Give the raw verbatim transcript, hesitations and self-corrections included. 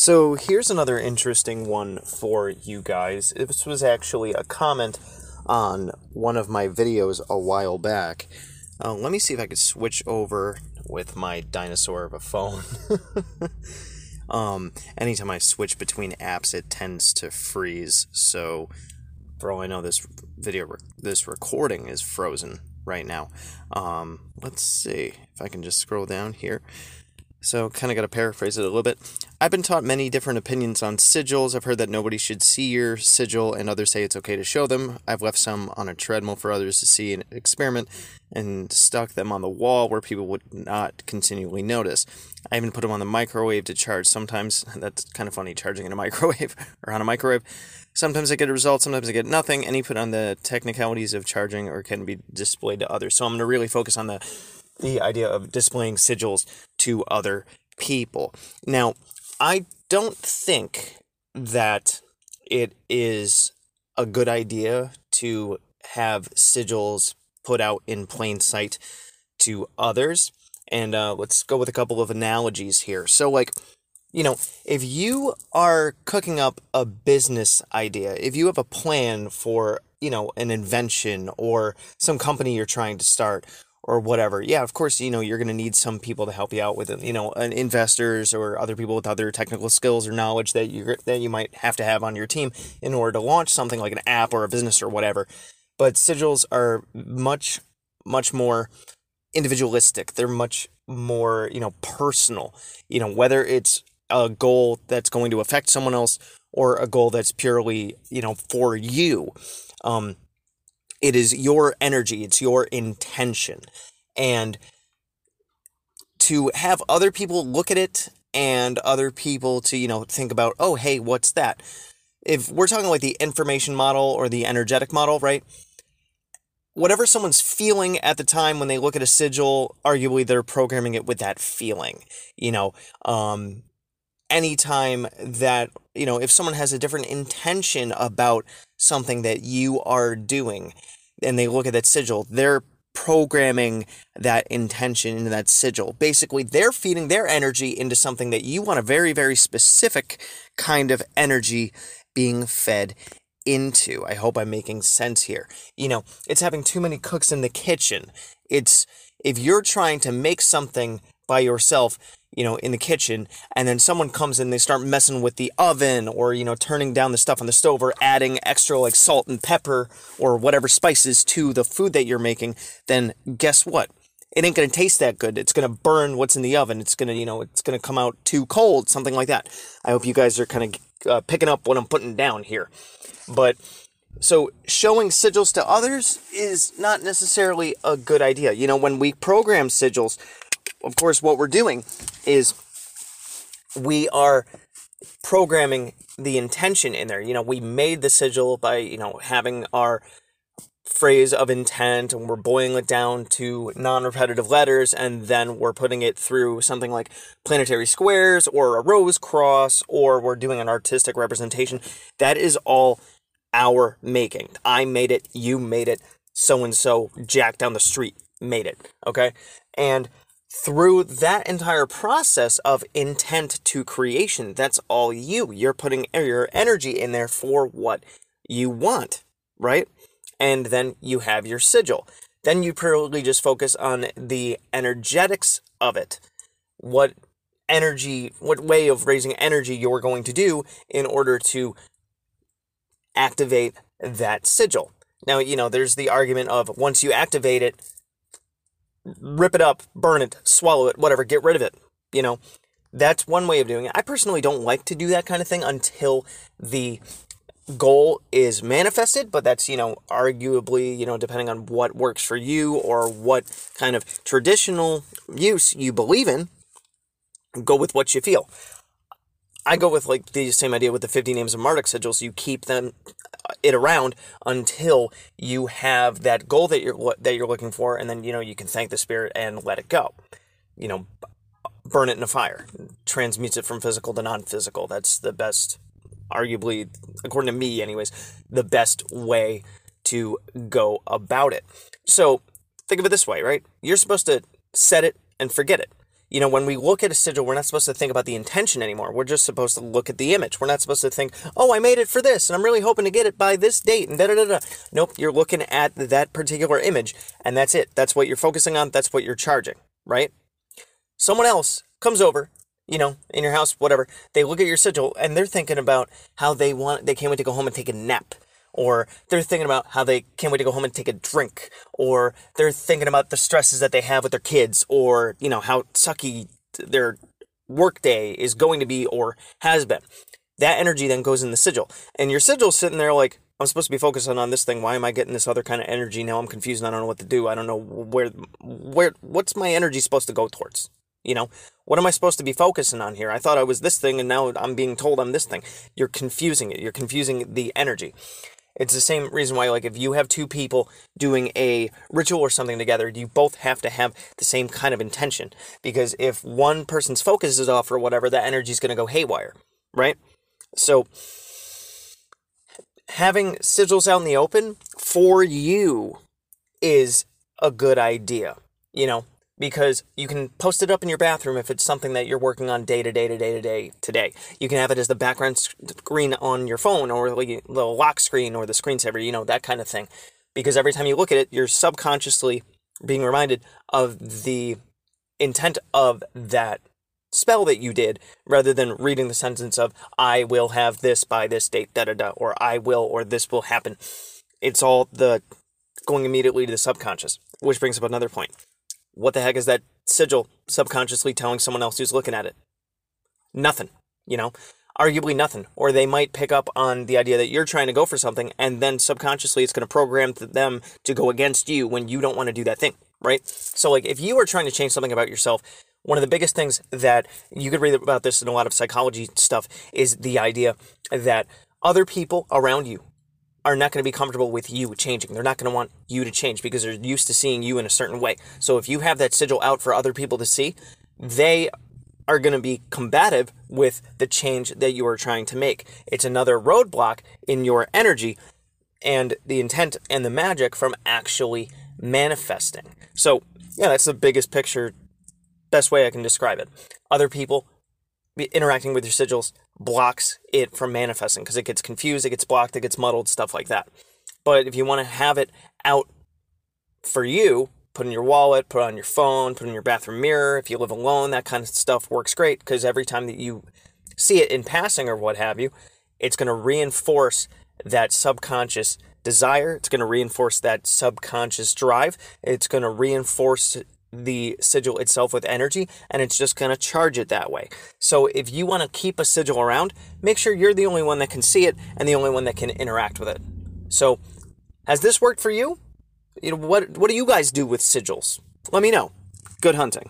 So here's another interesting one for you guys. This was actually a comment on one of my videos a while back. Uh, let me see if I could switch over with my dinosaur of a phone. um, anytime I switch between apps, it tends to freeze. So for all I know, this video, this recording is frozen right now. Um, let's see if I can just scroll down here. So kind of got to paraphrase it a little bit. I've been taught many different opinions on sigils. I've heard that nobody should see your sigil, and others say it's okay to show them. I've left some on a treadmill for others to see and experiment, and stuck them on the wall where people would not continually notice. I even put them on the microwave to charge sometimes. That's kind of funny, charging in a microwave or on a microwave. Sometimes I get results, sometimes I get nothing. Any put on the technicalities of charging or can be displayed to others. So I'm going to really focus on the the idea of displaying sigils to other people. Now, I don't think that it is a good idea to have sigils put out in plain sight to others. And uh, let's go with a couple of analogies here. So, like, you know, if you are cooking up a business idea, if you have a plan for, you know, an invention or some company you're trying to start, or whatever. Yeah, of course, you know, you're going to need some people to help you out with it, you know, an investors or other people with other technical skills or knowledge that you that you might have to have on your team in order to launch something like an app or a business or whatever. But sigils are much, much more individualistic. They're much more, you know, personal, you know, whether it's a goal that's going to affect someone else or a goal that's purely, you know, for you. Um, It is your energy, it's your intention. And to have other people look at it and other people to, you know, think about, oh, hey, what's that? If we're talking like the information model or the energetic model, right? Whatever someone's feeling at the time when they look at a sigil, arguably they're programming it with that feeling, you know, um, anytime that, you know, if someone has a different intention about something that you are doing and they look at that sigil, they're programming that intention into that sigil. Basically, they're feeding their energy into something that you want, a very, very specific kind of energy being fed into. I hope I'm making sense here. You know, it's having too many cooks in the kitchen. It's if you're trying to make something by yourself, you know, in the kitchen, and then someone comes in, they start messing with the oven or, you know, turning down the stuff on the stove or adding extra like salt and pepper or whatever spices to the food that you're making, then guess what? It ain't going to taste that good. It's going to burn what's in the oven. It's going to, you know, it's going to come out too cold, something like that. I hope you guys are kind of uh, picking up what I'm putting down here. But so showing sigils to others is not necessarily a good idea. You know, when we program sigils, of course, what we're doing is we are programming the intention in there. You know, we made the sigil by, you know, having our phrase of intent, and we're boiling it down to non-repetitive letters, and then we're putting it through something like planetary squares or a rose cross, or we're doing an artistic representation. That is all our making. I made it, you made it, so-and-so Jack down the street made it, okay? And through that entire process of intent to creation, that's all you. You're putting your energy in there for what you want, right? And then you have your sigil. Then you purely just focus on the energetics of it. What energy, what way of raising energy you're going to do in order to activate that sigil. Now, you know, there's the argument of once you activate it, rip it up, burn it, swallow it, whatever, get rid of it. You know, that's one way of doing it. I personally don't like to do that kind of thing until the goal is manifested, but that's, you know, arguably, you know, depending on what works for you or what kind of traditional use you believe in, go with what you feel. I go with like the same idea with the fifty names of Marduk sigils. You keep them it around until you have that goal that you're that you're looking for, and then, you know, you can thank the spirit and let it go. You know, burn it in a fire, transmutes it from physical to non-physical. That's the best, arguably, according to me, anyways, the best way to go about it. So think of it this way, right? You're supposed to set it and forget it. you know, when we look at a sigil, we're not supposed to think about the intention anymore. We're just supposed to look at the image. We're not supposed to think, oh, I made it for this, and I'm really hoping to get it by this date, and da-da-da-da. Nope, you're looking at that particular image, and that's it. That's what you're focusing on. That's what you're charging, right? Someone else comes over, you know, in your house, whatever. They look at your sigil, and they're thinking about how they want, they can't wait to go home and take a nap. Or they're thinking about how they can't wait to go home and take a drink. Or they're thinking about the stresses that they have with their kids. Or, you know, how sucky their workday is going to be or has been. That energy then goes in the sigil. And your sigil's sitting there like, I'm supposed to be focusing on this thing. Why am I getting this other kind of energy? Now I'm confused and I don't know what to do. I don't know where, where, what's my energy supposed to go towards? You know, what am I supposed to be focusing on here? I thought I was this thing and now I'm being told I'm this thing. You're confusing it. You're confusing the energy. It's the same reason why, like, if you have two people doing a ritual or something together, you both have to have the same kind of intention. Because if one person's focus is off or whatever, that energy is going to go haywire, right? So, having sigils out in the open for you is a good idea, you know? Because you can post it up in your bathroom if it's something that you're working on day to day to day to day today. You can have it as the background screen on your phone or the lock screen or the screensaver, you know, that kind of thing. Because every time you look at it, you're subconsciously being reminded of the intent of that spell that you did rather than reading the sentence of, I will have this by this date, da-da-da, or I will, or this will happen. It's all the going immediately to the subconscious, which brings up another point. What the heck is that sigil subconsciously telling someone else who's looking at it? Nothing, you know, arguably nothing. Or they might pick up on the idea that you're trying to go for something and then subconsciously it's going to program them to go against you when you don't want to do that thing, right? So like if you are trying to change something about yourself, one of the biggest things that you could read about this in a lot of psychology stuff is the idea that other people around you are not going to be comfortable with you changing. They're not going to want you to change because they're used to seeing you in a certain way. So if you have that sigil out for other people to see, they are going to be combative with the change that you are trying to make. It's another roadblock in your energy and the intent and the magic from actually manifesting. So yeah, that's the biggest picture, best way I can describe it. Other people interacting with your sigils blocks it from manifesting because it gets confused, it gets blocked, it gets muddled, stuff like that. But if you want to have it out for you, put in your wallet, put on your phone, put in your bathroom mirror. If you live alone, that kind of stuff works great because every time that you see it in passing or what have you, it's going to reinforce that subconscious desire. It's going to reinforce that subconscious drive. It's going to reinforce the sigil itself with energy, and it's just going to charge it that way. So if you want to keep a sigil around, make sure you're the only one that can see it and the only one that can interact with it. So has this worked for you? You know, what, what do you guys do with sigils? Let me know. Good hunting.